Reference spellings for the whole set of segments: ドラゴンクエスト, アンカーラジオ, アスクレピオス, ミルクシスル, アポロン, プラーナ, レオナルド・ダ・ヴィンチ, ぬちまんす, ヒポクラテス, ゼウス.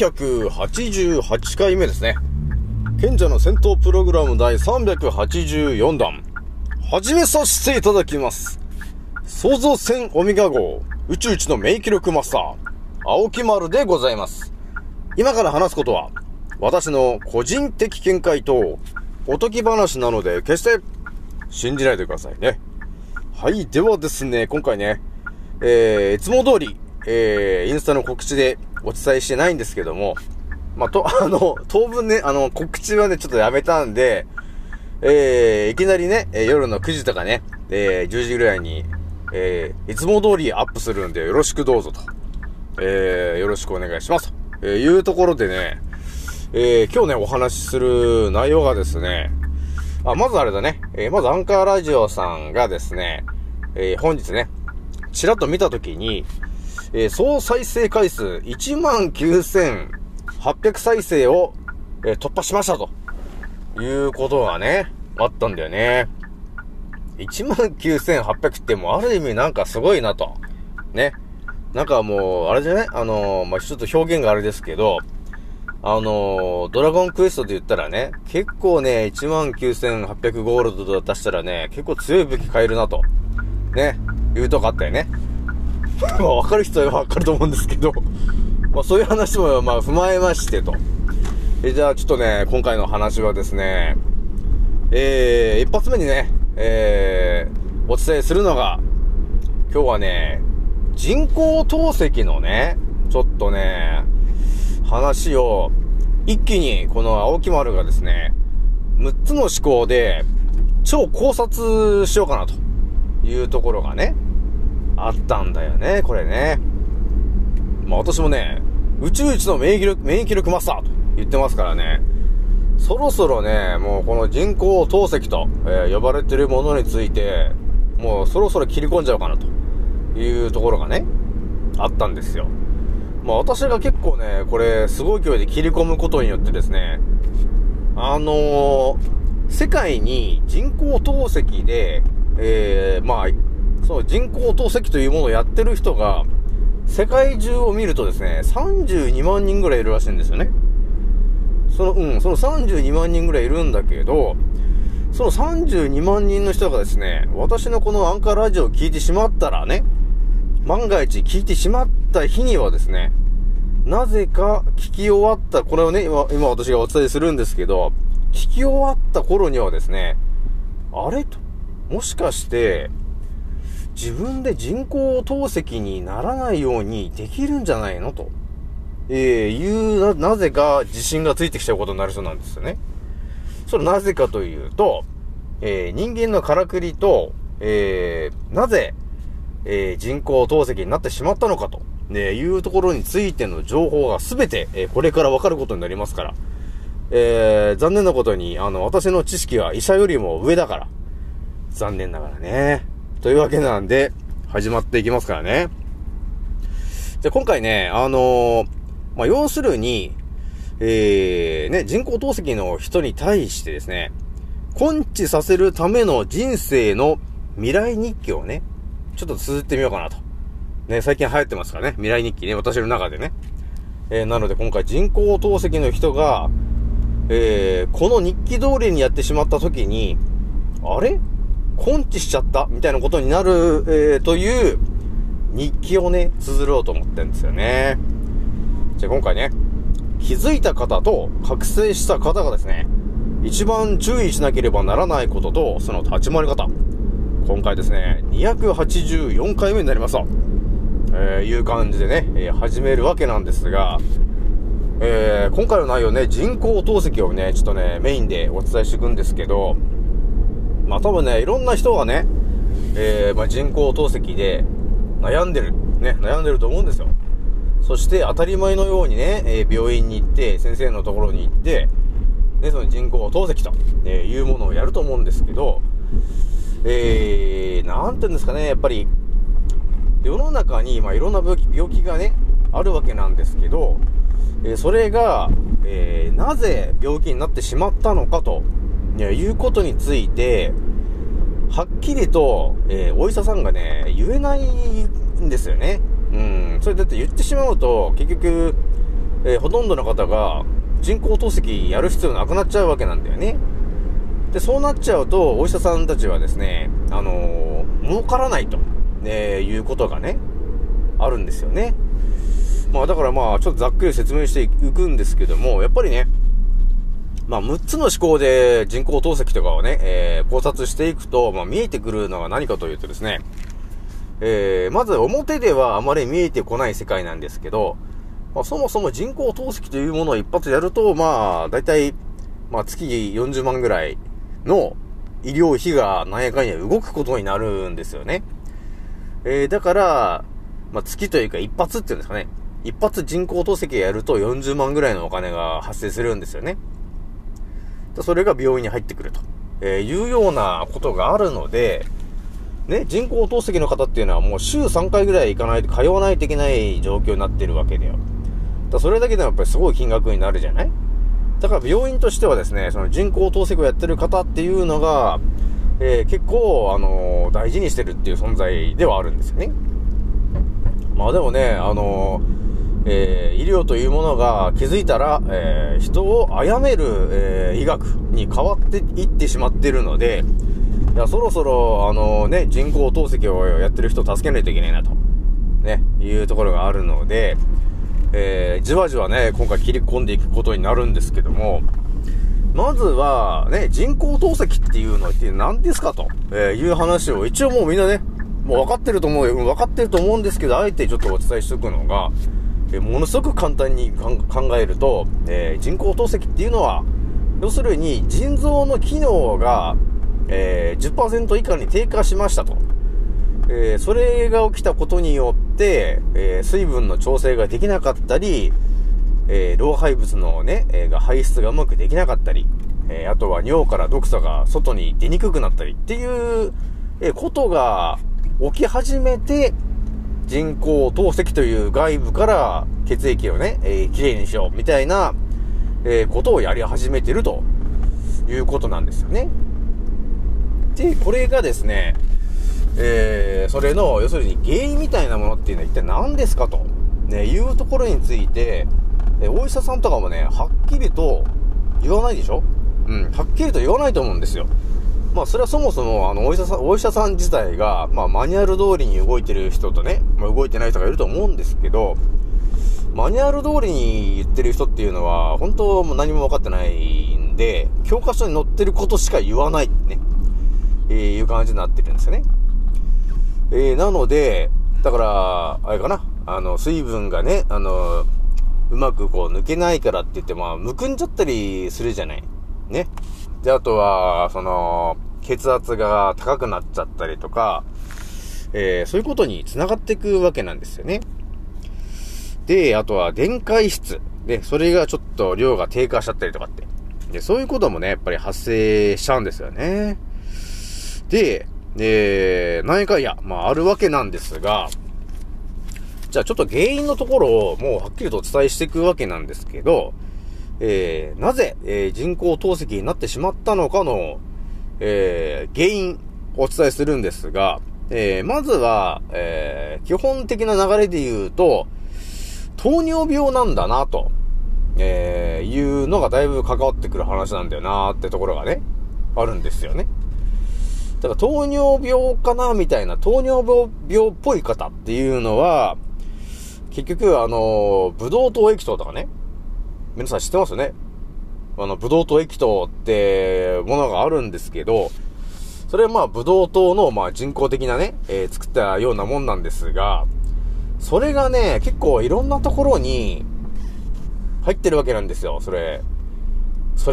488回目ですね。賢者の戦闘プログラム第384弾。始めさせていただきます。創造船オメガ号、宇宙一の名記録マスター、青木丸でございます。今から話すことは、私の個人的見解と、おとぎ話なので、決して信じないでくださいね。はい、ではですね、今回ね、いつも通り、インスタの告知で、お伝えしてないんですけども、当分ね、告知はね、ちょっとやめたんで、いきなりね、夜の9時とかね、10時ぐらいに、いつも通りアップするんで、よろしくどうぞと、よろしくお願いしますと、いうところでね、今日ね、お話しする内容がですね、まずあれだね、まずアンカーラジオさんがですね、本日ね、ちらっと見たときに、総再生回数 19,800 再生を、突破しましたということがね、あったんだよね。19,800 ってもうある意味なんかすごいなと。ね。なんかもう、あれじゃね、ちょっと表現があれですけど、ドラゴンクエストで言ったらね、結構ね、19,800 ゴールド出したらね、結構強い武器買えるなと。ね。いうとこあったよね。わかる人はわかると思うんですけど、そういう話も踏まえましてと。じゃあちょっとね、今回の話はですね、一発目にね、お伝えするのが、今日はね、人工透析のね、ちょっとね、話を一気にこの青木丸がですね、6つの思考で超考察しようかなというところがね、あったんだよね、これね。私もね、宇宙一の免疫力マスターと言ってますからね、そろそろね、もうこの人工透析と、呼ばれてるものについて、もうそろそろ切り込んじゃおうかなというところがね、あったんですよ。私が結構ね、これ、すごい勢いで切り込むことによってですね、世界に人工透析で、人工透析というものをやってる人が世界中を見るとですね、32万人ぐらいいるらしいんですよね。その32万人ぐらいいるんだけど、その32万人の人がですね、私のこのアンカーラジオを聞いてしまったらね、万が一聞いてしまった日にはですね、なぜか聞き終わった、これをね、今私がお伝えするんですけど、聞き終わった頃にはですね、あれと、もしかして、自分で人工透析にならないようにできるんじゃないのと、なぜか自信がついてきちゃうことになるそうなんですよね。それなぜかというと、人間のからくりと、なぜ、人工透析になってしまったのかと、いうところについての情報が全て、これからわかることになりますから、残念なことに私の知識は医者よりも上だから、残念ながらね。というわけなんで、始まっていきますからね。じゃあ今回ね、要するに、人工透析の人に対してですね、根治させるための人生の未来日記をね、ちょっと綴ってみようかなと。ね、最近流行ってますからね、未来日記ね、私の中でね。なので今回人工透析の人が、この日記通りにやってしまった時に、あれ根治しちゃったみたいなことになる、という日記をね、綴ろうと思ってるんですよね。じゃあ今回ね、気づいた方と覚醒した方がですね、一番注意しなければならないことと、その立ち回り方。今回ですね、284回目になりました。いう感じでね、始めるわけなんですが、今回の内容ね、人工透析をね、ちょっとね、メインでお伝えしていくんですけど、まあ多分ね、いろんな人がね、人工透析で悩んでると思うんですよ。そして当たり前のようにね、病院に行って、先生のところに行って、ね、その人工透析というものをやると思うんですけど、なんていうんですかね、やっぱり、世の中に、まあ、いろんな病気がね、あるわけなんですけど、それが、なぜ病気になってしまったのかということについて、はっきりと、お医者さんがね、言えないんですよね。それだって言ってしまうと、結局、ほとんどの方が、人工透析やる必要なくなっちゃうわけなんだよね。で、そうなっちゃうと、お医者さんたちはですね、儲からないと、いうことがね、あるんですよね。まあだからまあ、ちょっとざっくり説明していくんですけども、やっぱりね、まあ6つの思考で人工透析とかをね、考察していくと、まあ見えてくるのが何かというとですね、まず表ではあまり見えてこない世界なんですけど、まあ、そもそも人工透析というものを一発やると、まあ、だいたい、まあ、月40万ぐらいの医療費がなんやかんや動くことになるんですよね。だから、まあ、月というか一発っていうんですかね。一発人工透析やると40万ぐらいのお金が発生するんですよね。それが病院に入ってくると、いうようなことがあるので、ね、人工透析の方っていうのはもう週3回ぐらい行かないと通わないといけない状況になってるわけだよ。それだけでもやっぱりすごい金額になるじゃない？だから病院としてはですね、その人工透析をやってる方っていうのが、結構、大事にしてるっていう存在ではあるんですよね。まあでもね、医療というものが気づいたら、人を殺める、医学に変わっていってしまってるので、いや、そろそろ、人工透析をやってる人を助けないといけないなと、ね、いうところがあるので、じわじわね、今回切り込んでいくことになるんですけども、まずは、ね、人工透析っていうのは何ですかと、いう話を一応もうみんなね、もう分かってると思うんですけど、あえてちょっとお伝えしておくのが、ものすごく簡単に考えると、人工透析っていうのは、要するに腎臓の機能が、10% 以下に低下しましたと。それが起きたことによって、水分の調整ができなかったり、老廃物のね、排出がうまくできなかったり、あとは尿から毒素が外に出にくくなったりっていう、ことが起き始めて、人工透析という外部から血液をね、きれいにしようみたいな、ことをやり始めてるということなんですよね。で、これがですね、それの要するに原因みたいなものっていうのは一体何ですかと、ね、いうところについて、お医者さんとかもね、はっきりと言わないでしょ？はっきりと言わないと思うんですよ。まあそれはそもそもお医者さん自体が、まあマニュアル通りに動いてる人とね、まあ動いてない人がいると思うんですけど、マニュアル通りに言ってる人っていうのは、本当もう何も分かってないんで、教科書に載ってることしか言わないってね、いう感じになってるんですよね。なので、だから、あれかな、水分がね、うまくこう抜けないからって言って、まあ、むくんじゃったりするじゃない。ね。で、あとは、血圧が高くなっちゃったりとか、そういうことに繋がっていくわけなんですよね。で、あとは、電解質。で、それがちょっと量が低下しちゃったりとかって。で、そういうこともね、やっぱり発生しちゃうんですよね。で、何かいや、まあ、あるわけなんですが、じゃあちょっと原因のところをもうはっきりとお伝えしていくわけなんですけど、なぜ、人工透析になってしまったのかの、原因をお伝えするんですが、まずは、基本的な流れで言うと、糖尿病なんだなと、いうのがだいぶ関わってくる話なんだよなってところがね、あるんですよね。だから糖尿病かなみたいな、糖尿病っぽい方っていうのは、結局、ブドウ糖液糖とかね、皆さん知ってますよね。ブドウ糖液糖ってものがあるんですけど、それはまあ、ブドウ糖のまあ人工的なね、作ったようなもんなんですが、それがね、結構いろんなところに入ってるわけなんですよ、それ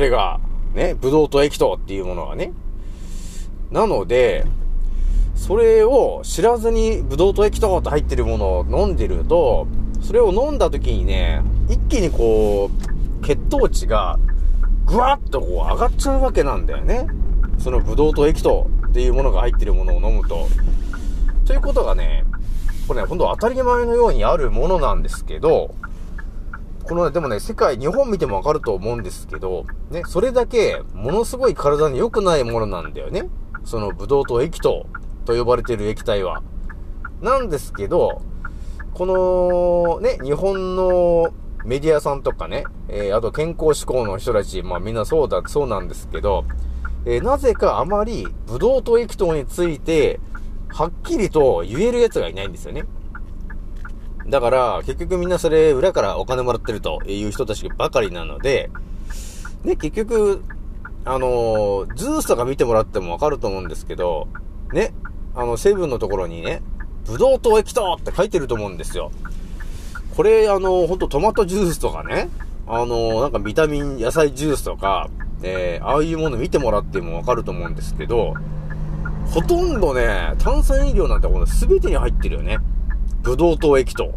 が、ね、ブドウ糖液糖っていうものがね。なので、それを知らずにブドウ糖液糖って入ってるものを飲んでると、それを飲んだ時にね、一気にこう、血糖値がぐわっとこう上がっちゃうわけなんだよね。そのブドウ糖液糖っていうものが入ってるものを飲むと。ということがね、これね、ほんと当たり前のようにあるものなんですけど、このね、でもね、世界、日本見てもわかると思うんですけど、ね、それだけ、ものすごい体に良くないものなんだよね。その、ブドウ糖液糖と呼ばれている液体は。なんですけど、この、ね、日本のメディアさんとかね、あと健康志向の人たち、まあみんなそうなんですけど、なぜかあまり、ブドウ糖液糖について、はっきりと言えるやつがいないんですよね。だから、結局みんなそれ裏からお金もらってるという人たちばかりなので、ね、結局、ジュースとか見てもらってもわかると思うんですけど、ね、成分のところにね、ブドウ糖液糖って書いてると思うんですよ。これ、ほんとトマトジュースとかね、なんかビタミン野菜ジュースとか、ああいうもの見てもらってもわかると思うんですけど、ほとんどね、炭酸飲料なんてこの全てに入ってるよね。ブドウ糖液糖っ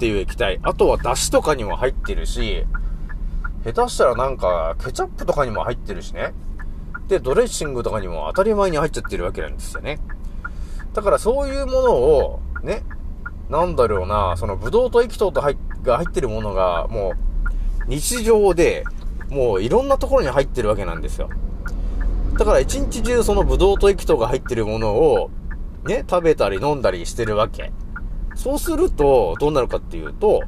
ていう液体。あとは出汁とかにも入ってるし、下手したらなんかケチャップとかにも入ってるしね。で、ドレッシングとかにも当たり前に入っちゃってるわけなんですよね。だからそういうものを、ね、なんだろうな、そのブドウ糖液糖が入ってるものが、もう日常で、もういろんなところに入ってるわけなんですよ。だから一日中そのブドウ糖液糖が入ってるものを、ね、食べたり飲んだりしてるわけ。そうすると、どうなるかっていうと、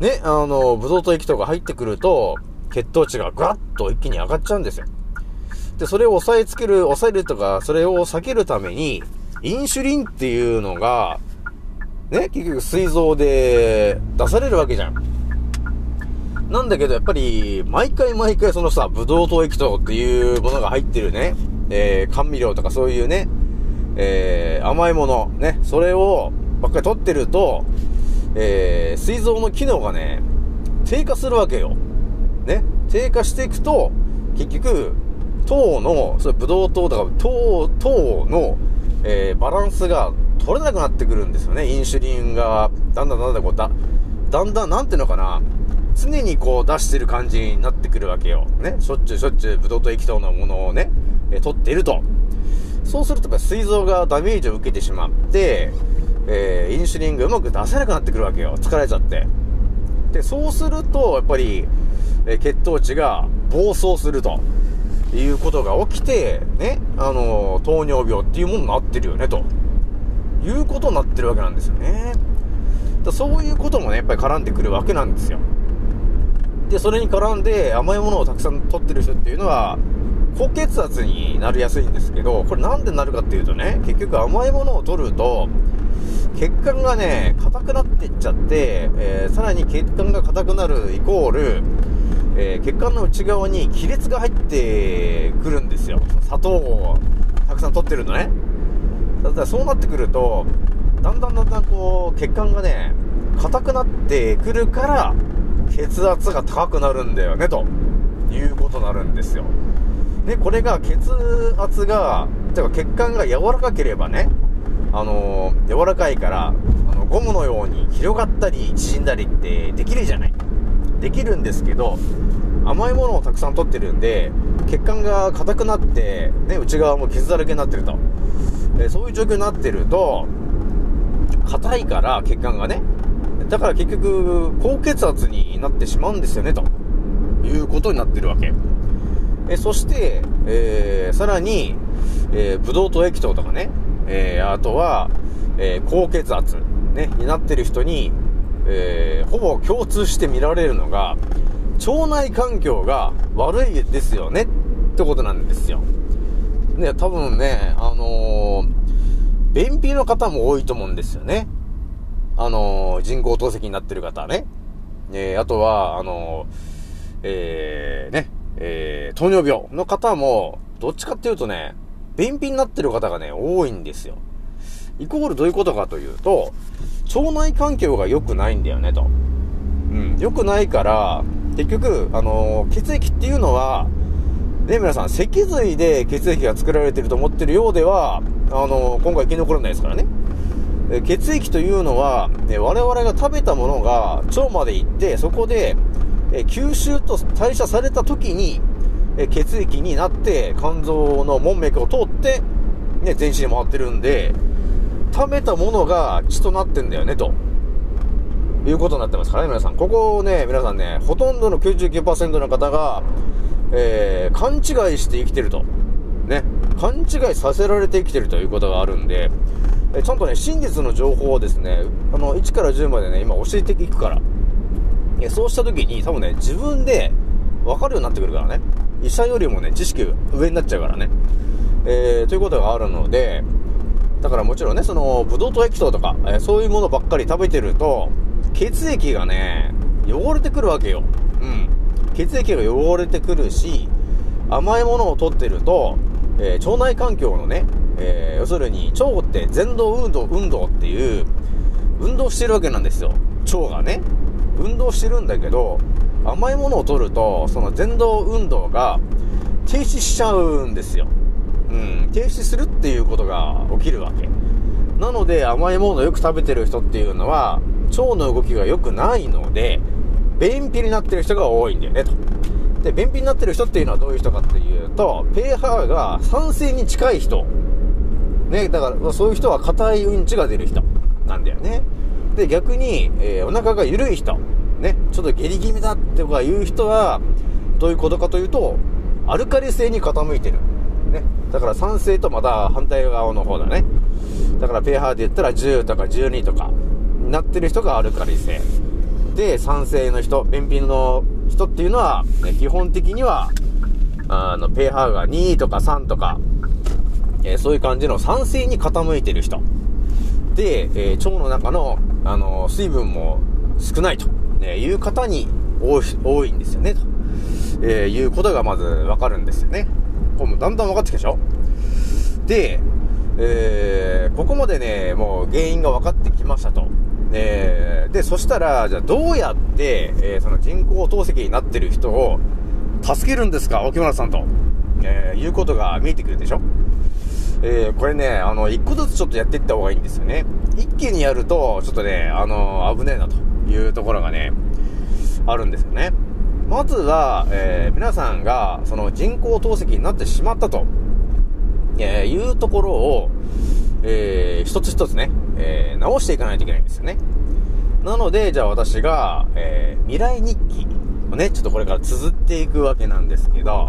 ね、ブドウ糖液糖が入ってくると、血糖値がガッと一気に上がっちゃうんですよ。で、それを抑えるとか、それを避けるために、インシュリンっていうのが、ね、結局、膵臓で出されるわけじゃん。なんだけど、やっぱり、毎回そのさ、ブドウ糖液糖っていうものが入ってるね、甘味料とかそういうね、甘いもの、ね、それを、ばっかり取ってると、膵臓の機能がね、低下するわけよ。ね。低下していくと、結局、糖の、それブドウ糖とか、糖の、バランスが取れなくなってくるんですよね。インシュリンが、だんだんなんていうのかな、常にこう出してる感じになってくるわけよ。ね。しょっちゅうブドウ糖液糖のものをね、取っていると。そうすると、膵臓がダメージを受けてしまって、インシュリンがうまく出せなくなってくるわけよ。疲れちゃって。で、そうすると、やっぱり、血糖値が暴走するということが起きて、ね、糖尿病っていうものになってるよね、ということになってるわけなんですよね。だそういうこともね、やっぱり絡んでくるわけなんですよ。で、それに絡んで甘いものをたくさん摂ってる人っていうのは、高血圧になりやすいんですけど、これなんでなるかっていうとね、結局甘いものを摂ると、血管がね、硬くなっていっちゃって、さらに血管が硬くなるイコール、血管の内側に亀裂が入ってくるんですよ。砂糖をたくさん摂ってるのね。だからそうなってくると、だんだんこう、血管がね、硬くなってくるから、血圧が高くなるんだよね、ということになるんですよ。で、これが血圧が、てか血管が柔らかければね、柔らかいから、ゴムのように広がったり縮んだりってできるじゃない。できるんですけど、甘いものをたくさん摂ってるんで、血管が硬くなって、ね、内側も傷だらけになってると。そういう状況になってると、硬いから血管がね、だから結局、高血圧になってしまうんですよね、ということになってるわけ。そして、さらに、ブドウ糖液糖とかね、あとは、高血圧、ね、になってる人に、ほぼ共通して見られるのが、腸内環境が悪いですよねってことなんですよ。ね、多分ね、便秘の方も多いと思うんですよね。人工透析になってる方ね。あとは、糖尿病の方も、どっちかっていうとね、便秘になってる方がね、多いんですよ。イコールどういうことかというと、腸内環境が良くないんだよね、と。うん、良くないから、結局、血液っていうのは、ね、皆さん、脊髄で血液が作られてると思ってるようでは、今回生き残れないですからね。血液というのは、我々が食べたものが腸まで行って、そこで、吸収と代謝された時に、血液になって、肝臓の門脈を通って、ね、全身に回ってるんで、食べたものが血となってんだよね、と。いうことになってますからね、皆さん。ここをね、皆さんね、ほとんどの 99% の方が、勘違いして生きてると。ね。勘違いさせられて生きてるということがあるんで、ちゃんとね、真実の情報をですね、1から10までね、今教えていくから。そうした時に、多分ね、自分で分かるようになってくるからね。医者よりもね、知識上になっちゃうからね。ということがあるので、だからもちろんね、ブドウ糖液糖とか、そういうものばっかり食べてると、血液がね、汚れてくるわけよ。うん。血液が汚れてくるし、甘いものを摂ってると、腸内環境のね、要するに腸って全動運動っていう運動してるわけなんですよ。腸がね、運動してるんだけど、甘いものを摂るとその全動運動が停止しちゃうんですよ。うん、停止するっていうことが起きるわけ。なので甘いものをよく食べてる人っていうのは腸の動きが良くないので便秘になってる人が多いんだよねと。で、便秘になってる人っていうのはどういう人かっていうと、pH が酸性に近い人。ね、だからそういう人は硬いうんちが出る人なんだよね。で、逆に、お腹が緩い人、ね、ちょっと下痢気味だってとかいう人は、どういうことかというと、アルカリ性に傾いてる。ね、だから酸性とまた反対側の方だね。だから pH で言ったら10とか12とかになってる人がアルカリ性。で、酸性の人、便秘の人っていうのは、ね、基本的には、pH が2とか3とか、そういう感じの酸性に傾いてる人で、腸の中の、水分も少ないと、いう方に多いんですよねと、いうことがまず分かるんですよね。これだんだん分かってきたでしょ。で、ここまでね、もう原因が分かってきましたと。で、そしたらじゃあどうやって、その人工透析になってる人を助けるんですか沖村さんと、いうことが見えてくるでしょ。これね、一個ずつちょっとやっていった方がいいんですよね。一気にやると、ちょっとね、危ねえなというところがね、あるんですよね。まずは、皆さんが、人工透析になってしまったと、いうところを、一つ一つね、直していかないといけないんですよね。なので、じゃあ私が、未来日記をね、ちょっとこれから綴っていくわけなんですけど、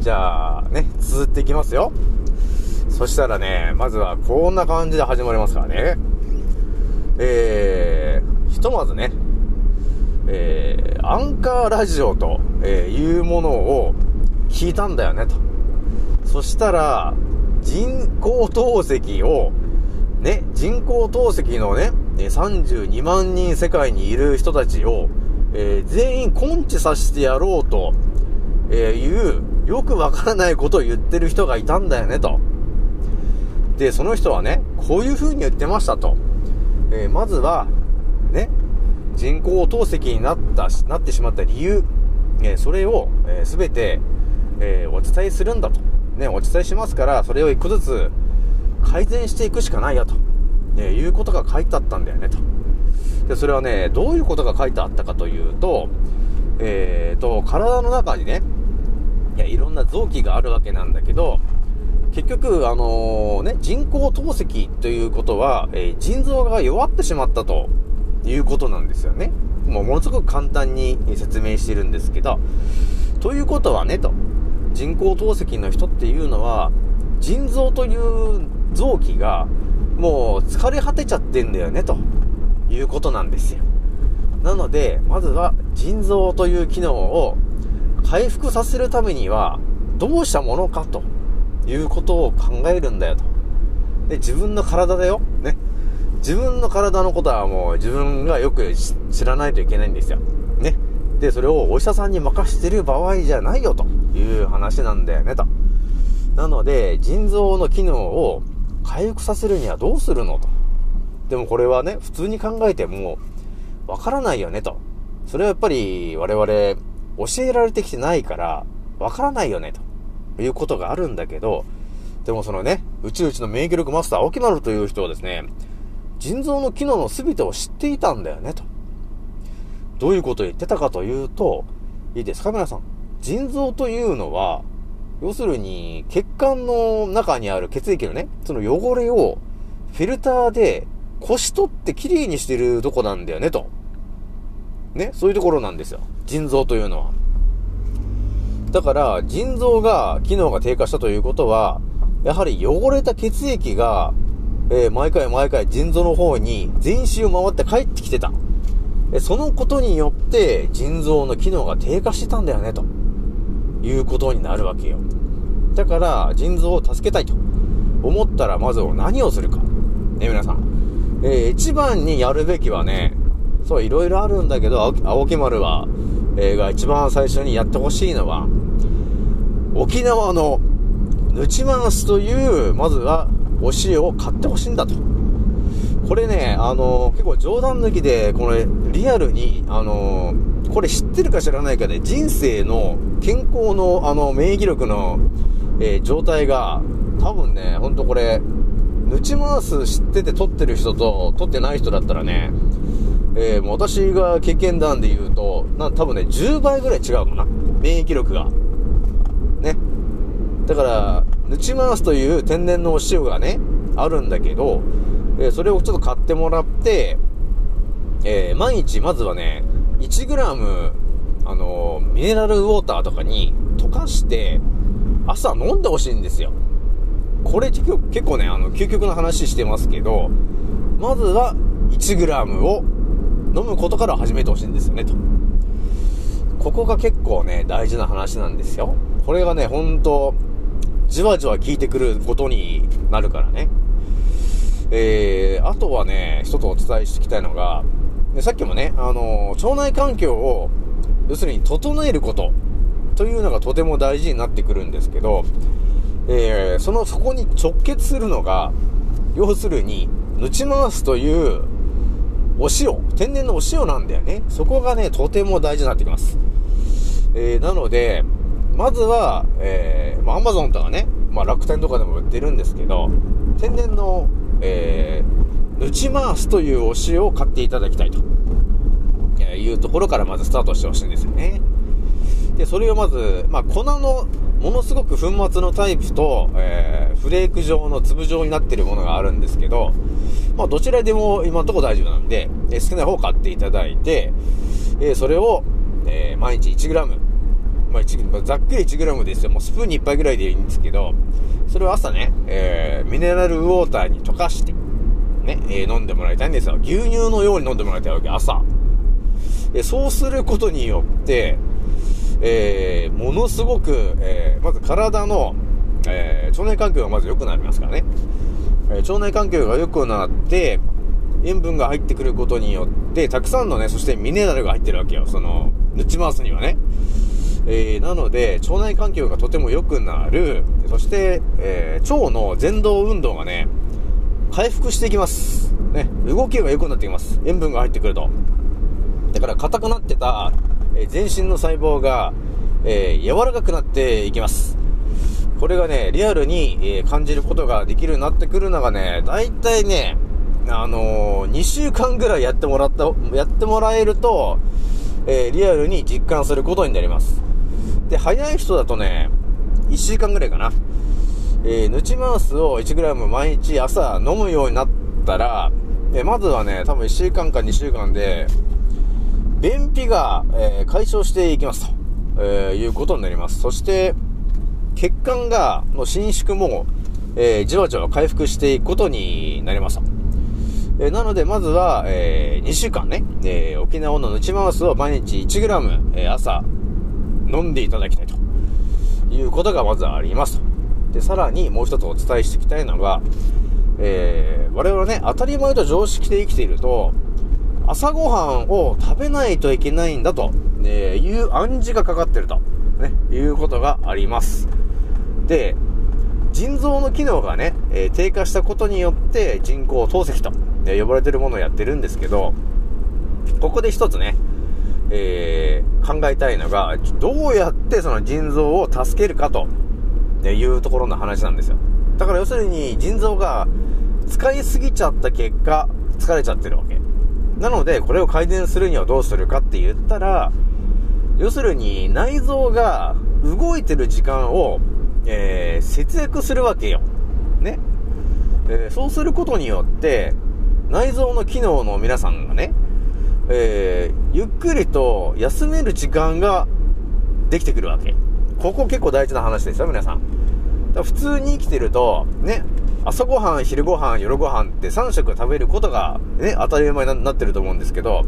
じゃあ、ね、綴っていきますよ。そしたらね、まずはこんな感じで始まりますからね。ひとまずね、アンカーラジオというものを聞いたんだよねと。そしたら、人工透析のね、32万人世界にいる人たちを、全員根治させてやろうという、よくわからないことを言ってる人がいたんだよねと。で、その人はね、こういう風に言ってましたと。まずは、ね、人工透析になってしまった理由、それを、全て、お伝えするんだと。ね、お伝えしますから、それを一個ずつ改善していくしかないよと、いうことが書いてあったんだよねと。で、それはね、どういうことが書いてあったかというと、体の中にね、いろんな臓器があるわけなんだけど、結局、人工透析ということは、腎臓が弱ってしまったということなんですよね。もうものすごく簡単に説明してるんですけど、ということはね、と。人工透析の人っていうのは、腎臓という臓器がもう疲れ果てちゃってんだよね、ということなんですよ。なので、まずは腎臓という機能を回復させるためには、どうしたものかと。いうことを考えるんだよと。で、自分の体だよ。ね。自分の体のことはもう自分がよく知らないといけないんですよ。ね。で、それをお医者さんに任してる場合じゃないよという話なんだよねと。なので、腎臓の機能を回復させるにはどうするのと。でもこれはね、普通に考えてもわからないよねと。それはやっぱり我々教えられてきてないからわからないよねということがあるんだけど、でもそのね、宇宙一の免疫力マスター青木丸という人はですね、腎臓の機能の全てを知っていたんだよねと。どういうことを言ってたかというと、いいですか皆さん、腎臓というのは要するに血管の中にある血液のね、その汚れをフィルターでこし取ってきれいにしてるとこなんだよねと。ね、そういうところなんですよ、腎臓というのは。だから腎臓が機能が低下したということは、やはり汚れた血液が毎回腎臓の方に全周を回って帰ってきてた。そのことによって腎臓の機能が低下してたんだよねということになるわけよ。だから腎臓を助けたいと思ったら、まず何をするかね、皆さん、一番にやるべきはね、そういろいろあるんだけど、青木丸は、が一番最初にやってほしいのは、沖縄のぬちまんすという、まずはお塩を買ってほしいんだと。これね、結構冗談抜きで、これリアルに、これ知ってるか知らないかで、人生の健康の免疫力の、状態が多分ね、ほんとこれぬちまんす知ってて取ってる人と取ってない人だったらね、もう私が経験談で言うと、多分ね10倍ぐらい違うかな、免疫力がね。だからぬちまんすという天然のお塩がねあるんだけど、それをちょっと買ってもらって、毎日まずはね 1g ミネラルウォーターとかに溶かして朝飲んでほしいんですよ。これ結構ね、究極の話してますけど、まずは 1g を飲むことから始めてほしいんですよねと。ここが結構ね大事な話なんですよ。これがねほんとじわじわ効いてくることになるからね。あとはね、一つお伝えしていきたいのが、さっきもね、腸内環境を要するに整えることというのがとても大事になってくるんですけど、そこに直結するのが、要するにぬちまんすというお塩、天然のお塩なんだよね。そこがねとても大事になってきます。なのでまずは、Amazon とかね、楽天とかでも売ってるんですけど、天然の、ぬちまんすというお塩を買っていただきたいというところからまずスタートしてほしいんですよね。で、それをまず、粉のものすごく粉末のタイプと、フレーク状の粒状になっているものがあるんですけど、どちらでも今のところ大丈夫なんで、好きな方を買っていただいて、それを、毎日 1g、ざっくり 1g ですよ。もうスプーンに1杯ぐらいでいいんですけど、それを朝ね、ミネラルウォーターに溶かしてね、飲んでもらいたいんですよ。牛乳のように飲んでもらいたいわけ、朝。そうすることによって、ものすごく、まず体の、腸内環境がまず良くなりますからね。腸内環境が良くなって塩分が入ってくることによって、たくさんのね、そしてミネラルが入ってるわけよ、そのぬちまんすにはね。なので腸内環境がとても良くなる。そして、腸のぜん動運動がね回復していきます、ね、動きが良くなってきます、塩分が入ってくると。だから硬くなってた、全身の細胞が、柔らかくなっていきます。これがねリアルに、感じることができるようになってくるのがね、だいたいね、2週間ぐらいやってもらえると、リアルに実感することになります。で、早い人だとね1週間ぐらいかな、ぬちまんすを 1g 毎日朝飲むようになったら、まずはね多分1週間か2週間で便秘が、解消していきますと、いうことになります。そして血管の伸縮も、じわじわ回復していくことになりました。なのでまずは、2週間ね、沖縄のぬちまんすを毎日 1g、朝飲んでいただきたいということがまずありますと。で、さらにもう一つお伝えしていきたいのが、我々ね、当たり前と常識で生きていると、朝ごはんを食べないといけないんだと、いう暗示がかかっていると、ね、いうことがあります。で、腎臓の機能がね、低下したことによって人工透析と、呼ばれているものをやってるんですけど、ここで一つね、考えたいのが、どうやってその腎臓を助けるかというところの話なんですよ。だから要するに腎臓が使いすぎちゃった結果、疲れちゃってるわけ。なので、これを改善するにはどうするかって言ったら、要するに内臓が動いてる時間を節約するわけよ、ね。そうすることによって内臓の機能の皆さんがね、ゆっくりと休める時間ができてくるわけ。ここ結構大事な話ですよ、皆さん。だから普通に生きてるとね、朝ごはん、昼ごはん、夜ごはんって3食食べることがね、当たり前になってると思うんですけど、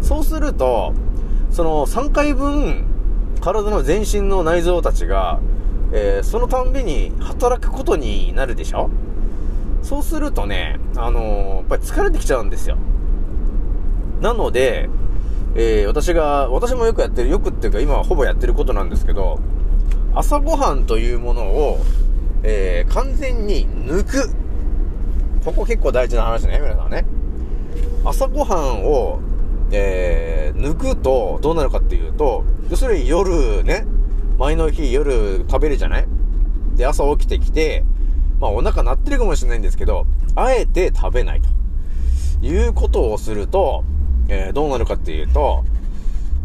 そうするとその3回分体の全身の内臓たちがそのたんびに働くことになるでしょ。そうするとね、やっぱり疲れてきちゃうんですよ。なので、私もよくやってる、よくっていうか今はほぼやってることなんですけど、朝ごはんというものを、完全に抜く。ここ結構大事な話ね、皆さんね。朝ごはんを、抜くとどうなるかっていうと、要するに夜ね、前の日夜食べるじゃない？で、朝起きてきて、まあお腹鳴ってるかもしれないんですけど、あえて食べないということをすると、どうなるかっていうと、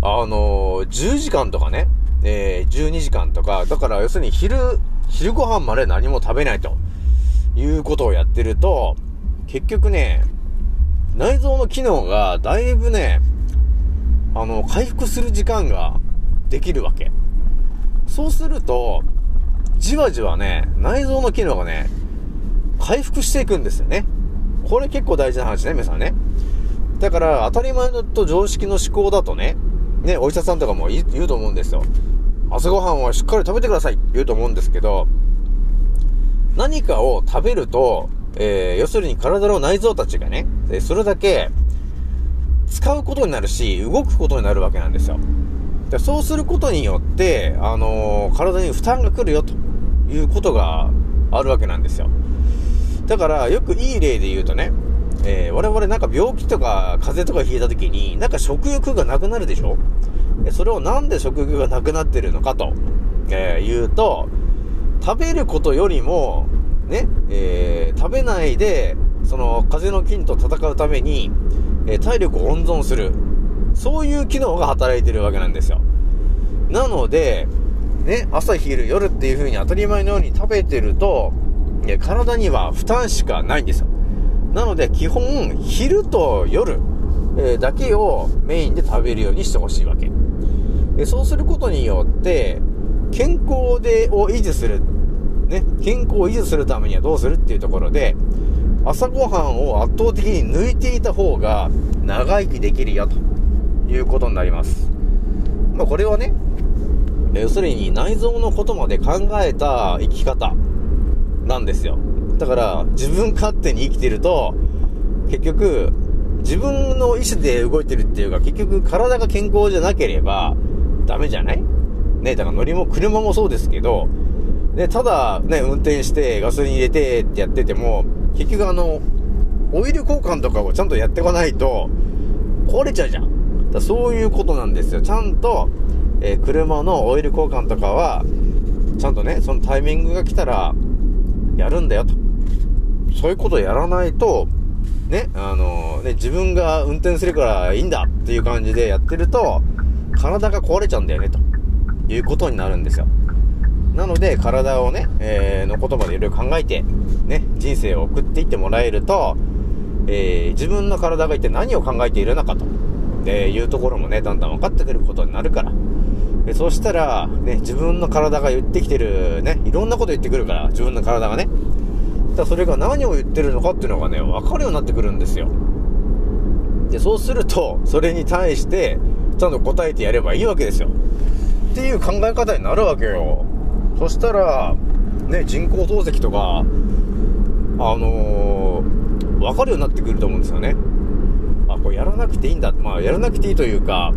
10時間とかね、12時間とか、だから要するに昼ご飯まで何も食べないということをやってると、結局ね、内臓の機能がだいぶね、回復する時間ができるわけ。そうすると、じわじわね、内臓の機能がね、回復していくんですよね。これ結構大事な話ね、皆さんね。だから、当たり前と常識の思考だとね、お医者さんとかも言うと思うんですよ。朝ごはんはしっかり食べてくださいって言うと思うんですけど、何かを食べると、要するに体の内臓たちがね、それだけ使うことになるし、動くことになるわけなんですよ。そうすることによって、体に負担が来るよということがあるわけなんですよ。だからよくいい例で言うとね、我々なんか病気とか風邪とか引いた時になんか食欲がなくなるでしょ。それをなんで食欲がなくなってるのかと、言うと、食べることよりもね、食べないでその風邪の菌と戦うために、体力を温存する。そういう機能が働いてるわけなんですよ。なので、ね、朝昼夜っていう風に当たり前のように食べてると、体には負担しかないんですよ。なので基本、昼と夜、だけをメインで食べるようにしてほしいわけ。そうすることによって、健康を維持するためにはどうするっていうところで、朝ごはんを圧倒的に抜いていた方が長生きできるよということになります。まあこれはね、要するに内臓のことまで考えた生き方なんですよ。だから自分勝手に生きてると、結局自分の意思で動いてるっていうか、結局体が健康じゃなければダメじゃない？ね、だから車もそうですけど、ね、ただね、運転してガソリン入れてってやってても、結局オイル交換とかをちゃんとやってこないと壊れちゃうじゃん。だそういうことなんですよ。ちゃんと、車のオイル交換とかはちゃんとね、そのタイミングが来たらやるんだよと。そういうことをやらないとね、自分が運転するからいいんだっていう感じでやってると、体が壊れちゃうんだよねということになるんですよ。なので体をね、のことまでいろいろ考えてね、人生を送っていってもらえると、自分の体が一体何を考えているのかというところもね、だんだん分かってくることになるから、そうしたら、ね、自分の体が言ってきてるね、いろんなこと言ってくるから、自分の体がね、だそれが何を言ってるのかっていうのがね、分かるようになってくるんですよ。で、そうするとそれに対してちゃんと答えてやればいいわけですよっていう考え方になるわけよ。そしたらね、人工透析とか分かるようになってくると思うんですよね。あ、これやらなくていいんだ、まあやらなくていいというか、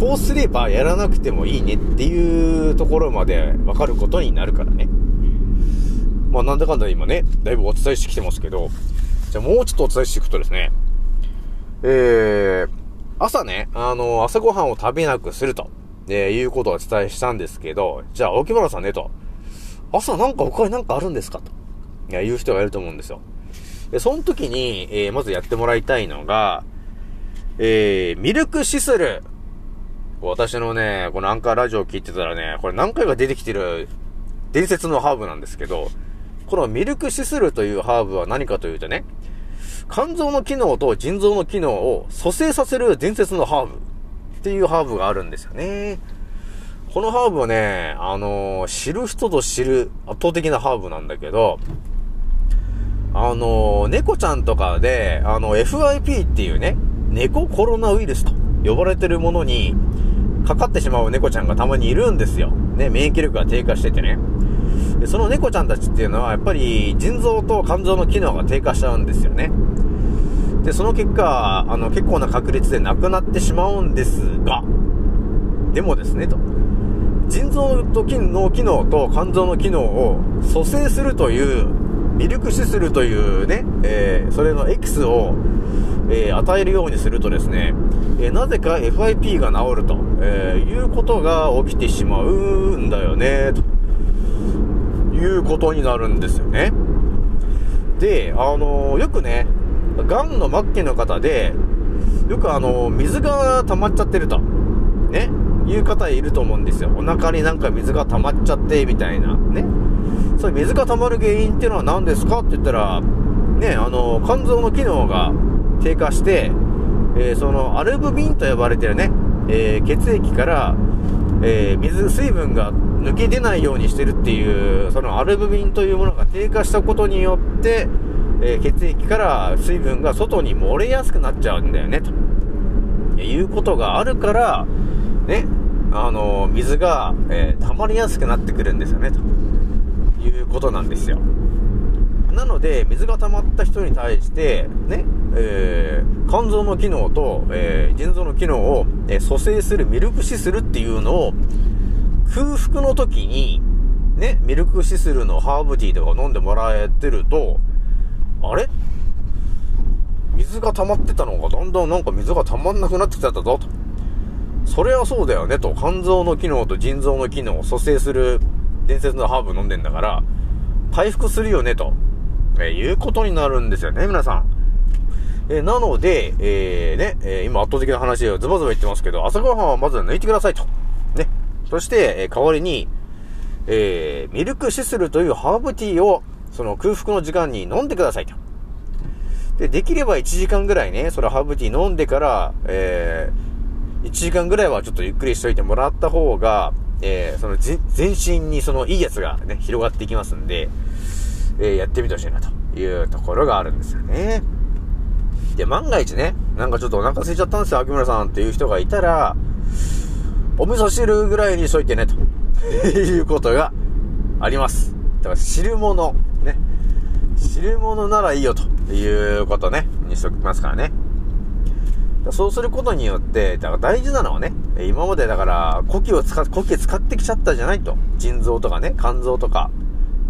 こうすればやらなくてもいいねっていうところまで分かることになるからね。まあなんだかんだ今ね、だいぶお伝えしてきてますけど、じゃあもうちょっとお伝えしていくとですね、朝ね、朝ごはんを食べなくすると、いうことをお伝えしたんですけど、じゃあ青木村さんねと、朝なんか他になんかあるんですかと、いや、言う人がいると思うんですよ。で、その時に、まずやってもらいたいのが、ミルクシスル。私のね、このアンカーラジオを聞いてたらね、これ何回か出てきてる伝説のハーブなんですけど、このミルクシスルというハーブは何かというとね、肝臓の機能と腎臓の機能を蘇生させる伝説のハーブっていうハーブがあるんですよね。このハーブはね、知る人ぞ知る圧倒的なハーブなんだけど、猫ちゃんとかで、FIP っていうね、猫コロナウイルスと呼ばれてるものにかかってしまう猫ちゃんがたまにいるんですよ。ね、免疫力が低下しててね。で、その猫ちゃんたちっていうのはやっぱり腎臓と肝臓の機能が低下しちゃうんですよね。で、その結果、結構な確率で亡くなってしまうんですが、でもですねと、腎臓の機能と肝臓の機能を蘇生するというミルクシスルというね、それのエキスを、与えるようにするとですね、なぜか FIP が治ると、いうことが起きてしまうんだよねということになるんですよね。で、よくね、がんの末期の方でよく水が溜まっちゃってるとね、いう方いると思うんですよ。お腹になんか水が溜まっちゃってみたいなね。それ水が溜まる原因っていうのは何ですかって言ったらね、肝臓の機能が低下して、そのアルブミンと呼ばれてるね、血液から、水分が抜け出ないようにしてるっていう、そのアルブミンというものが低下したことによって、血液から水分が外に漏れやすくなっちゃうんだよねということがあるからね、水が、溜まりやすくなってくるんですよねということなんですよ。なので水が溜まった人に対してね、肝臓の機能と、腎臓の機能を、蘇生するミルクシスルっていうのを空腹の時にね、ミルクシスルのハーブティーとか飲んでもらえてると、あれ？水が溜まってたのがだんだんなんか水が溜まんなくなってきちゃったぞと。それはそうだよねと、肝臓の機能と腎臓の機能を蘇生する伝説のハーブ飲んでんだから回復するよねと、いうことになるんですよね、皆さん。なので、今圧倒的な話をズバズバ言ってますけど、朝ごはんはまず抜いてくださいと。ね。そして、代わりに、ミルクシスルというハーブティーを、その空腹の時間に飲んでくださいと。で、できれば1時間ぐらいね、それハーブティー飲んでから、1時間ぐらいはちょっとゆっくりしといてもらった方が、その全身にそのいいやつがね、広がっていきますんで、やってみてほしいなというところがあるんですよね。で、万が一ね、なんかちょっとお腹空いちゃったんですよ、秋村さんっていう人がいたら、お味噌汁ぐらいにしといてね、ということがあります。だから汁物、ね。汁物ならいいよということね、にしときますからね。そうすることによって、だから大事なのはね、今までだから、呼吸使ってきちゃったじゃないと。腎臓とかね、肝臓とか、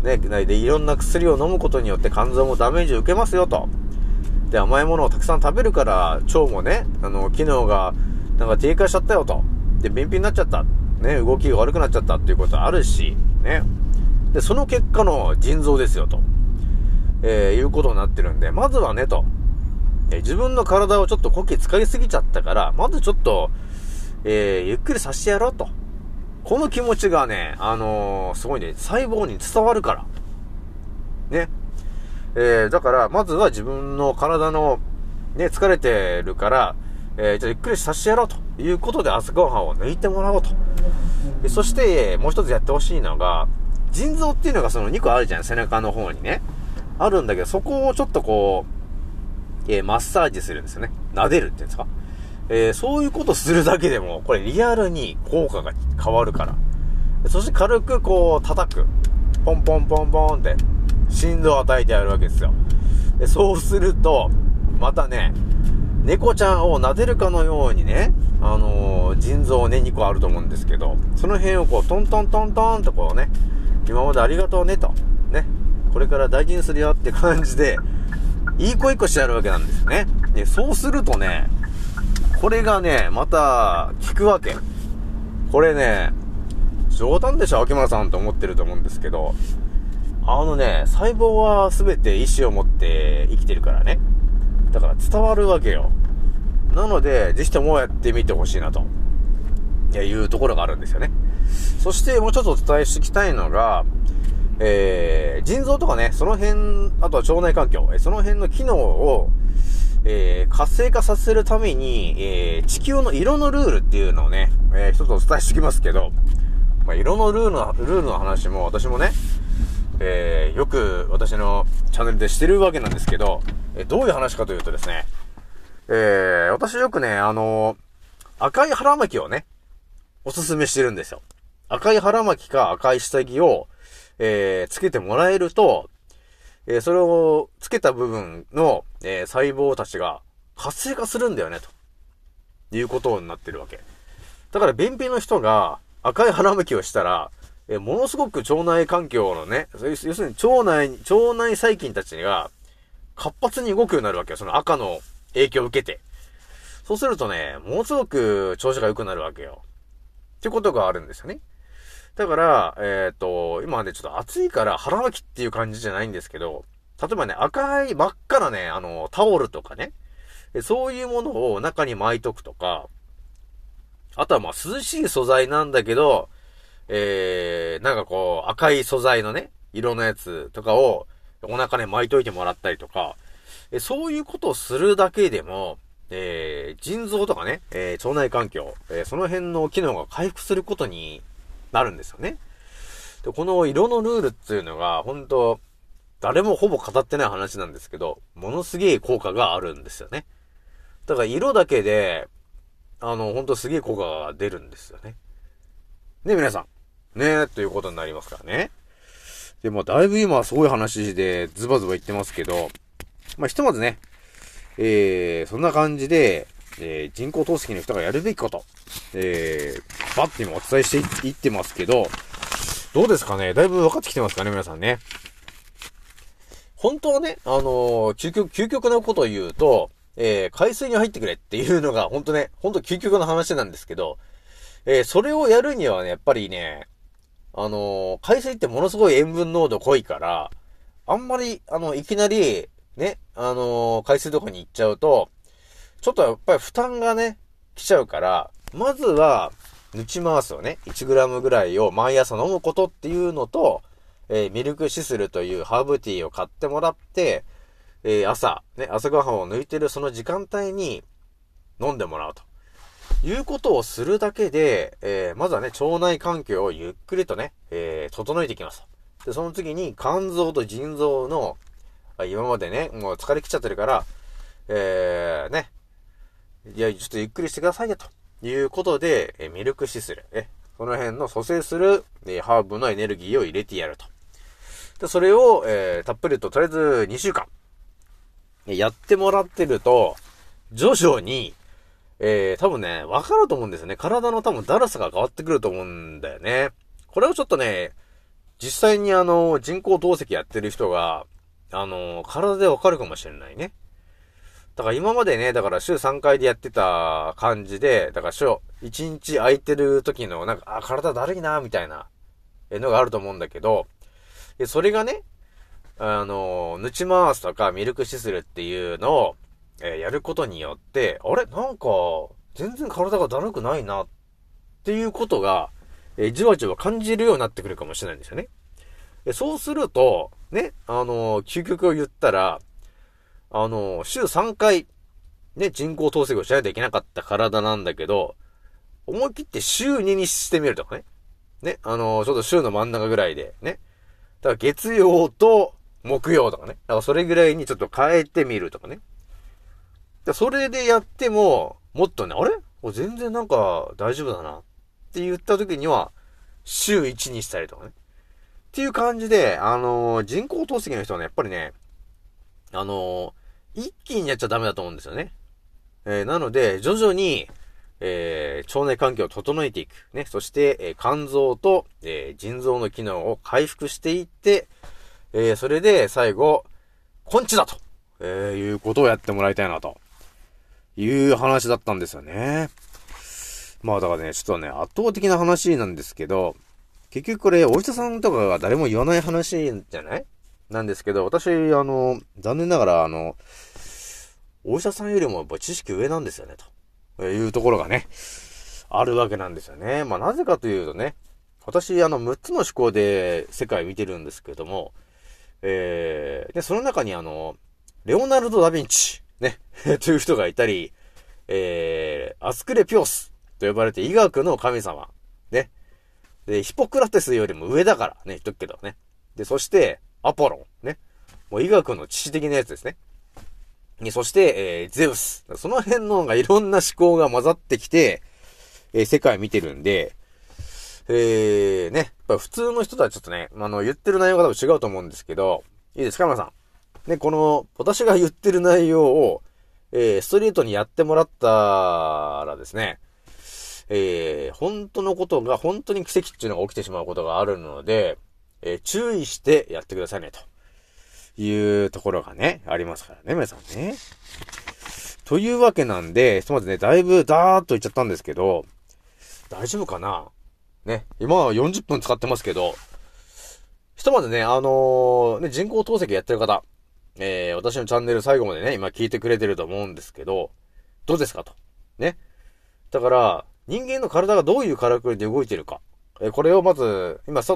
ね、で、いろんな薬を飲むことによって肝臓もダメージを受けますよと。で、甘いものをたくさん食べるから、腸もね、機能が、なんか低下しちゃったよと。で、便秘になっちゃった。ね、動きが悪くなっちゃったっていうことあるし、ね。で、その結果の腎臓ですよと。いうことになってるんで、まずはねと。自分の体をちょっと呼吸使いすぎちゃったから、まずちょっと、ゆっくりさせてやろうと。この気持ちがね、すごいね、細胞に伝わるから。ね。だから、まずは自分の体の、ね、疲れてるから、じゃあゆっくりさせてやろうということで朝ごはんを抜いてもらおうと。そして、もう一つやってほしいのが、腎臓っていうのがその2個あるじゃん、背中の方にね。あるんだけど、そこをちょっとこう、マッサージするんですよね。撫でるっていうんですか。そういうことするだけでも、これリアルに効果が変わるから。そして軽くこう叩く。ポンポンポンポンって振動を与えてやるわけですよ。でそうするとまたね、猫ちゃんを撫でるかのようにね、腎臓ね2個あると思うんですけど、その辺をこうトントントントンとこうね、今までありがとうねとね、これから大事にするよって感じで一個一個してやるわけなんですよね。でそうするとね、これがねまた効くわけ。これね冗談でしょ秋村さんと思ってると思うんですけど、細胞は全て意志を持って生きてるからね、だから伝わるわけよ。なのでぜひともやってみてほしいなというところがあるんですよね。そしてもうちょっとお伝えしていきたいのが、腎臓とかね、その辺、あとは腸内環境、その辺の機能を、活性化させるために、地球の色のルールっていうのをね、一つお伝えしてきますけど、色のルールの話も私もね、よく私のチャンネルでしてるわけなんですけど、どういう話かというとですね、私よくね、赤い腹巻きをね、おすすめしてるんですよ。赤い腹巻きか赤い下着を、つけてもらえると、それをつけた部分の、細胞たちが活性化するんだよね、ということになってるわけ。だから便秘の人が赤い腹巻きをしたら、ものすごく腸内環境のね、要するに腸内細菌たちが活発に動くようになるわけよ。その赤の影響を受けて。そうするとね、ものすごく調子が良くなるわけよ。ってことがあるんですよね。だから、今ね、ちょっと暑いから腹巻きっていう感じじゃないんですけど、例えばね、赤い真っ赤なね、タオルとかね、そういうものを中に巻いとくとか、あとはまあ涼しい素材なんだけど、なんかこう、赤い素材のね、色のやつとかをお腹ね、巻いといてもらったりとか、そういうことをするだけでも、腎臓とかね、腸内環境、その辺の機能が回復することになるんですよね。で、この色のルールっていうのが、本当誰もほぼ語ってない話なんですけど、ものすげえ効果があるんですよね。だから色だけで、本当すげえ効果が出るんですよね。ね、皆さん。ね、ということになりますからね。で、だいぶ今すごい話でズバズバ言ってますけど、ひとまずね、そんな感じで、人工透析の人がやるべきこと、バッて今お伝えしていってますけど、どうですかね、だいぶ分かってきてますかね、皆さんね。本当はね、究極なことを言うと、海水に入ってくれっていうのが、本当ね、本当究極の話なんですけど、それをやるにはね、やっぱりね、海水ってものすごい塩分濃度濃いから、あんまり、いきなり、ね、海水とかに行っちゃうと、ちょっとやっぱり負担がね、来ちゃうから、まずは、ぬち回すをね、1g ぐらいを毎朝飲むことっていうのと、ミルクシスルというハーブティーを買ってもらって、朝ごはんを抜いてるその時間帯に飲んでもらうと。いうことをするだけで、まずはね、腸内環境をゆっくりとね、整えていきます。で、その次に肝臓と腎臓の、今までね、もう疲れきちゃってるから、ね、いや、ちょっとゆっくりしてくださいよ、ということで、ミルクシスル、この辺の蘇生する、ハーブのエネルギーを入れてやると。で、それを、たっぷりと、とりあえず2週間、やってもらってると、徐々に、多分ね、わかると思うんですよね。体の多分だるさが変わってくると思うんだよね。これをちょっとね、実際に人工透析やってる人が、体でわかるかもしれないね。だから今までね、だから週3回でやってた感じで、だから週1日空いてる時の、なんか、体だるいな、みたいな、のがあると思うんだけど、でそれがね、ぬち回すとかミルクシスルっていうのを、やることによって、あれなんか、全然体がだるくないな、っていうことが、じわじわ感じるようになってくるかもしれないんですよね。そうすると、ね、究極を言ったら、週3回、ね、人工透析をしないといけなかった体なんだけど、思い切って週2にしてみるとかね。ね、ちょっと週の真ん中ぐらいで、ね。だから月曜と木曜とかね。だからそれぐらいにちょっと変えてみるとかね。それでやっても、もっとね、あれ全然なんか大丈夫だなって言った時には、週1にしたりとかね。っていう感じで、人工透析の人はね、やっぱりね、一気にやっちゃダメだと思うんですよね。なので、徐々に、腸内環境を整えていく。ね。そして、肝臓と、腎臓の機能を回復していって、それで最後、根治だと、いうことをやってもらいたいなという話だったんですよね。まあだからね、ちょっとね、圧倒的な話なんですけど、結局これ、お医者さんとかが誰も言わない話じゃない?なんですけど、私、残念ながら、お医者さんよりもやっぱ知識上なんですよね、というところがね、あるわけなんですよね。まあなぜかというとね、私、6つの思考で世界見てるんですけども、で、その中にレオナルド・ダ・ヴィンチ、ね、という人がいたり、アスクレピオスと呼ばれて医学の神様、ね。で、ヒポクラテスよりも上だから、ね、言っとくけどね。で、そして、アポロン、ね。もう医学の知識的なやつですね。で、そして、ゼウス。その辺のがいろんな思考が混ざってきて、世界見てるんで、ね、やっぱ普通の人とはちょっとね、言ってる内容が多分違うと思うんですけど、いいですか、皆さん。ね、この、私が言ってる内容を、ストリートにやってもらったらですね、本当のことが、本当に奇跡っていうのが起きてしまうことがあるので、注意してやってくださいね、というところがね、ありますからね、皆さんね。というわけなんで、ひとまずね、だいぶダーっといっちゃったんですけど、大丈夫かな?ね、今は40分使ってますけど、ひとまずね、ね、人工透析やってる方、私のチャンネル最後までね、今聞いてくれてると思うんですけど、どうですかと。ね。だから、人間の体がどういうからくりで動いてるか。これをまず、今、だ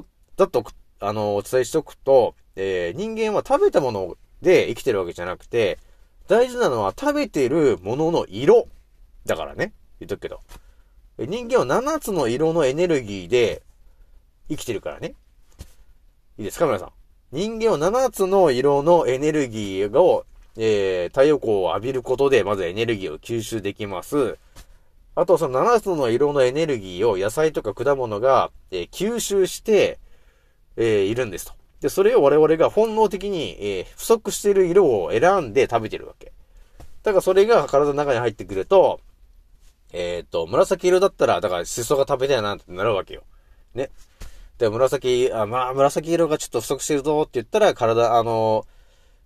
っと、お伝えしておくと、人間は食べたもので生きてるわけじゃなくて、大事なのは食べてるものの色。だからね、言っとくけど。人間は7つの色のエネルギーで生きてるからね。いいですか皆さん。人間は7つの色のエネルギーを、太陽光を浴びることでまずエネルギーを吸収できます。あとその7つの色のエネルギーを野菜とか果物が、吸収して、いるんですと。で、それを我々が本能的に、不足している色を選んで食べてるわけ。だからそれが体の中に入ってくると、紫色だったら、だから、シソが食べたいなってなるわけよ。ね。で、紫色がちょっと不足してるぞって言ったら、体、要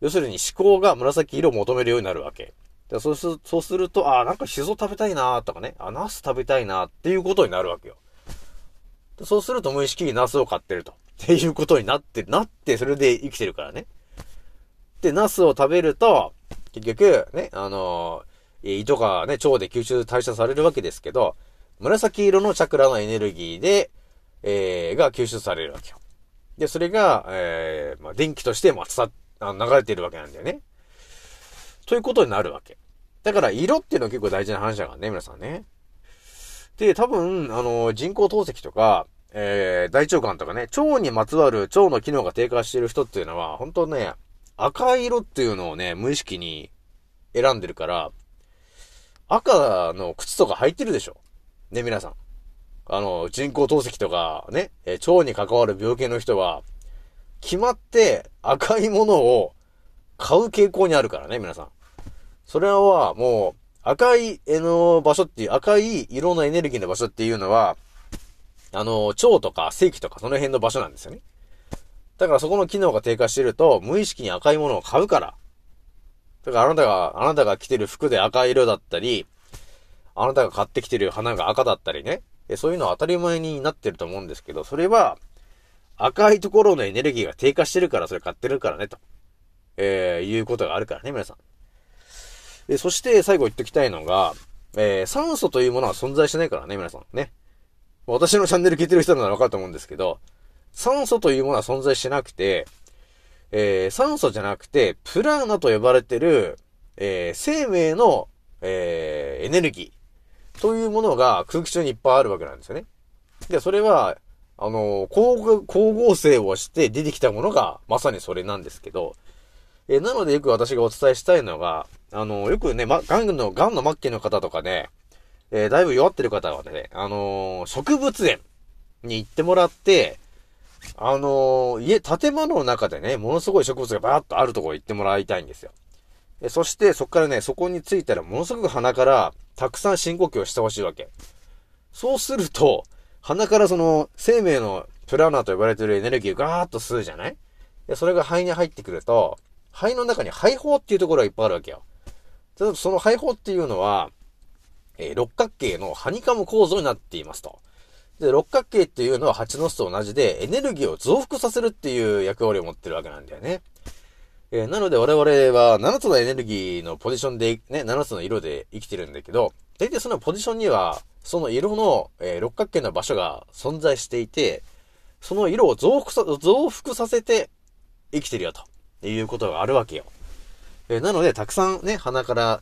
するに思考が紫色を求めるようになるわけ。で、そうすると、なんかシソ食べたいなとかね、ナス食べたいなっていうことになるわけよ。で、そうすると無意識にナスを買ってると。っていうことになって、それで生きてるからね。で、ナスを食べると、結局、ね、胃とかね、腸で吸収代謝されるわけですけど、紫色のチャクラのエネルギーで、が吸収されるわけよ。で、それが、電気として、流れてるわけなんだよね。ということになるわけ。だから、色っていうのは結構大事な話だからね、皆さんね。で、多分、人工透析とか、大腸がんとかね、腸にまつわる腸の機能が低下している人っていうのは、本当ね、赤い色っていうのをね、無意識に選んでるから、赤の靴とか履いてるでしょね、皆さん。人工透析とかね、腸に関わる病気の人は、決まって赤いものを買う傾向にあるからね、皆さん。それはもう、赤い場所っていう、赤い色のエネルギーの場所っていうのは、腸とか性器とかその辺の場所なんですよね。だからそこの機能が低下してると、無意識に赤いものを買うから、だからあなたが着てる服で赤い色だったり、あなたが買ってきてる花が赤だったりね。そういうのは当たり前になってると思うんですけど、それは赤いところのエネルギーが低下してるからそれ買ってるからね、と。いうことがあるからね、皆さん。そして最後言っときたいのが、酸素というものは存在しないからね、皆さんね。私のチャンネル聞いてる人ならわかると思うんですけど、酸素というものは存在しなくて、酸素じゃなくて、プラーナと呼ばれてる、生命の、エネルギーというものが空気中にいっぱいあるわけなんですよね。で、それは、光合成をして出てきたものがまさにそれなんですけど、なのでよく私がお伝えしたいのが、よくね、がんの末期の方とかね、だいぶ弱ってる方はね、植物園に行ってもらって、建物の中でね、ものすごい植物がバーッとあるところ行ってもらいたいんですよ。そして、そこからね、そこに着いたらものすごく鼻からたくさん深呼吸をしてほしいわけ。そうすると、鼻からその生命のプラーナーと呼ばれているエネルギーをガーッと吸うじゃない？で、それが肺に入ってくると、肺の中に肺胞っていうところがいっぱいあるわけよ。その肺胞っていうのは、六角形のハニカム構造になっていますと。で、六角形っていうのは蜂の巣と同じでエネルギーを増幅させるっていう役割を持ってるわけなんだよね。なので我々は7つのエネルギーのポジションでね、7つの色で生きてるんだけど、大体そのポジションにはその色の、六角形の場所が存在していて、その色を増幅させて生きてるよということがあるわけよ。なのでたくさんね、鼻から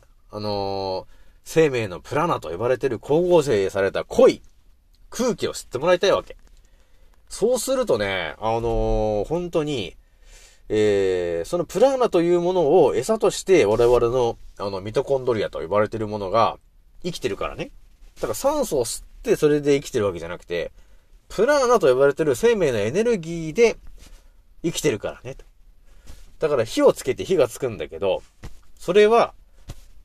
生命のプラナと呼ばれている光合成された濃い空気を吸ってもらいたいわけ。そうするとね、本当に、そのプラーナというものを餌として我々のミトコンドリアと呼ばれているものが生きてるからね。だから酸素を吸ってそれで生きてるわけじゃなくて、プラーナと呼ばれている生命のエネルギーで生きてるからね。だから火をつけて火がつくんだけど、それは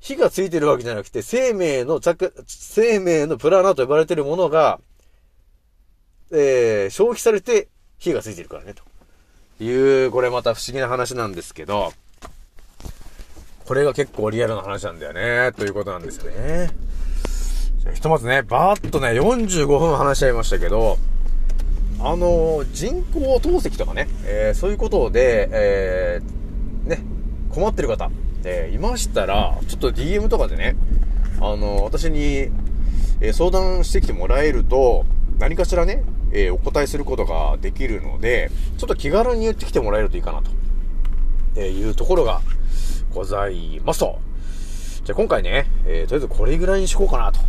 火がついてるわけじゃなくて、生命のプラーナと呼ばれているものが、消費されて火がついてるからねという、これまた不思議な話なんですけど、これが結構リアルな話なんだよねということなんですよね。じゃあひとまずね、バーっとね45分話し合いましたけど、人工透析とかね、そういうことで、ね、困ってる方いましたら、ちょっと DM とかでね、私に、相談してきてもらえると、何かしらね、お答えすることができるので、ちょっと気軽に言ってきてもらえるといいかなと、いうところがございますと。じゃあ今回ね、とりあえずこれぐらいにしようかなと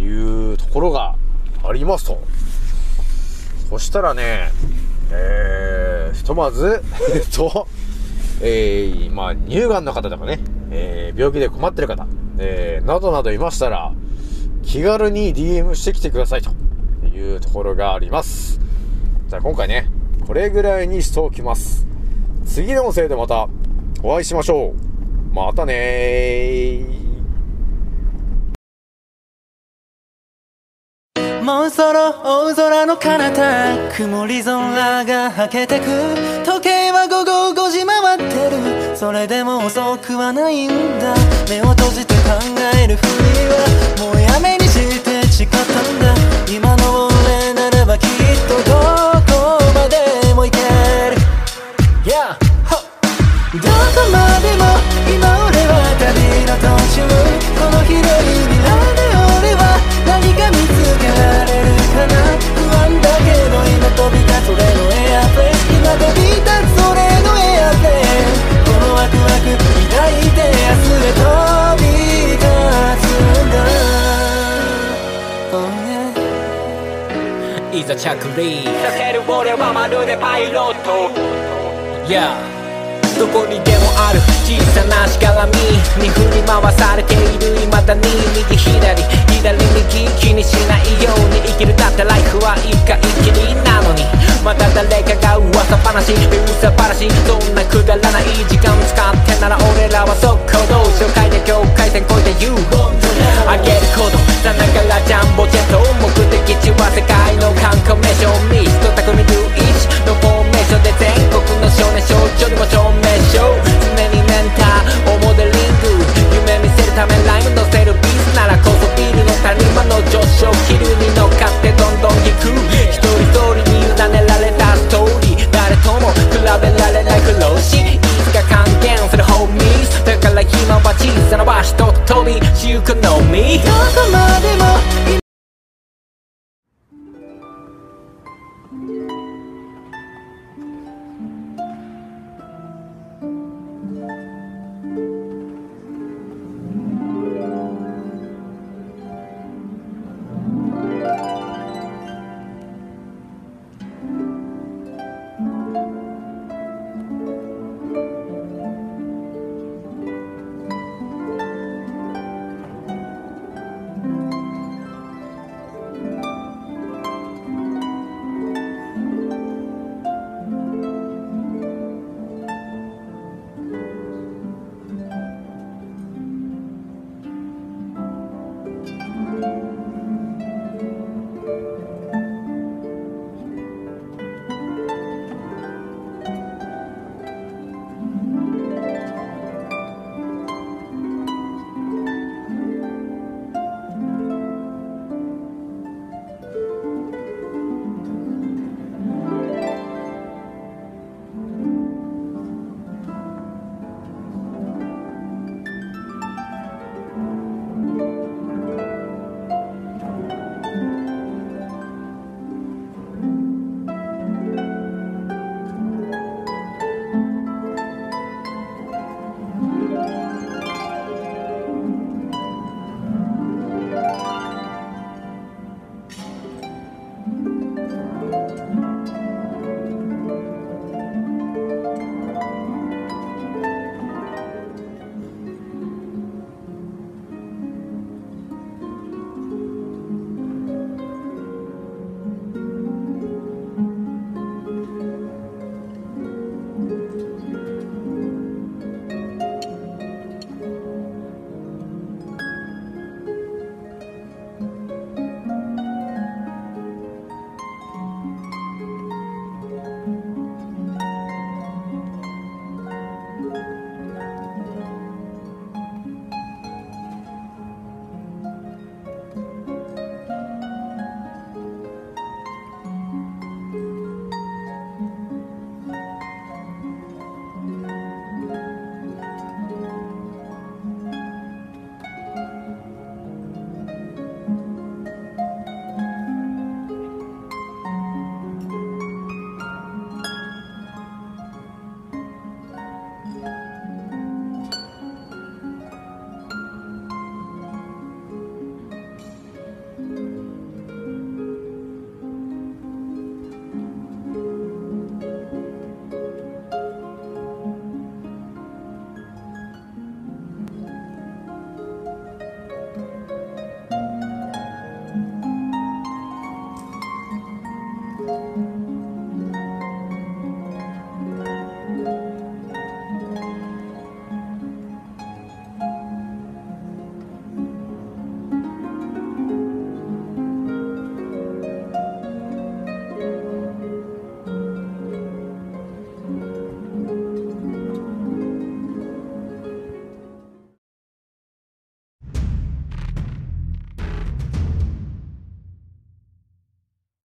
いうところがありますと。そしたらね、ひとまず乳がんの方とかね、病気で困ってる方、などなどいましたら、気軽に DM してきてくださいというところがあります。じゃあ今回ね、これぐらいにしておきます。次の音声でまたお会いしましょう。またねー。もうそろ大空の彼方、曇り空がはけてく。時計は午後5時回ってる。それでも遅くはないんだ。目を閉じて考えるふりはもうやめにして誓ったんだ。今の俺ならばきっとどこまでも行ける、yeah. どこまでも今俺は旅の途中。この広い未来何か見つけられるかな。不安だけど今飛び立つ俺のエアフェイス。今飛び立つ俺のエアフェイス。このワクワク抱いて明日へ飛び立つんだ、oh yeah. いざ着陸させる俺はまるでパイロット、yeah.どこにでもある小さなしがらみに振り回されている。未だに右左左右気にしないように生きる。だってライフは一回きりなのに、また誰かが噂話噂話。そんなくだらない時間使ってなら俺らは速攻動。紹介で境界線越えて言うあげること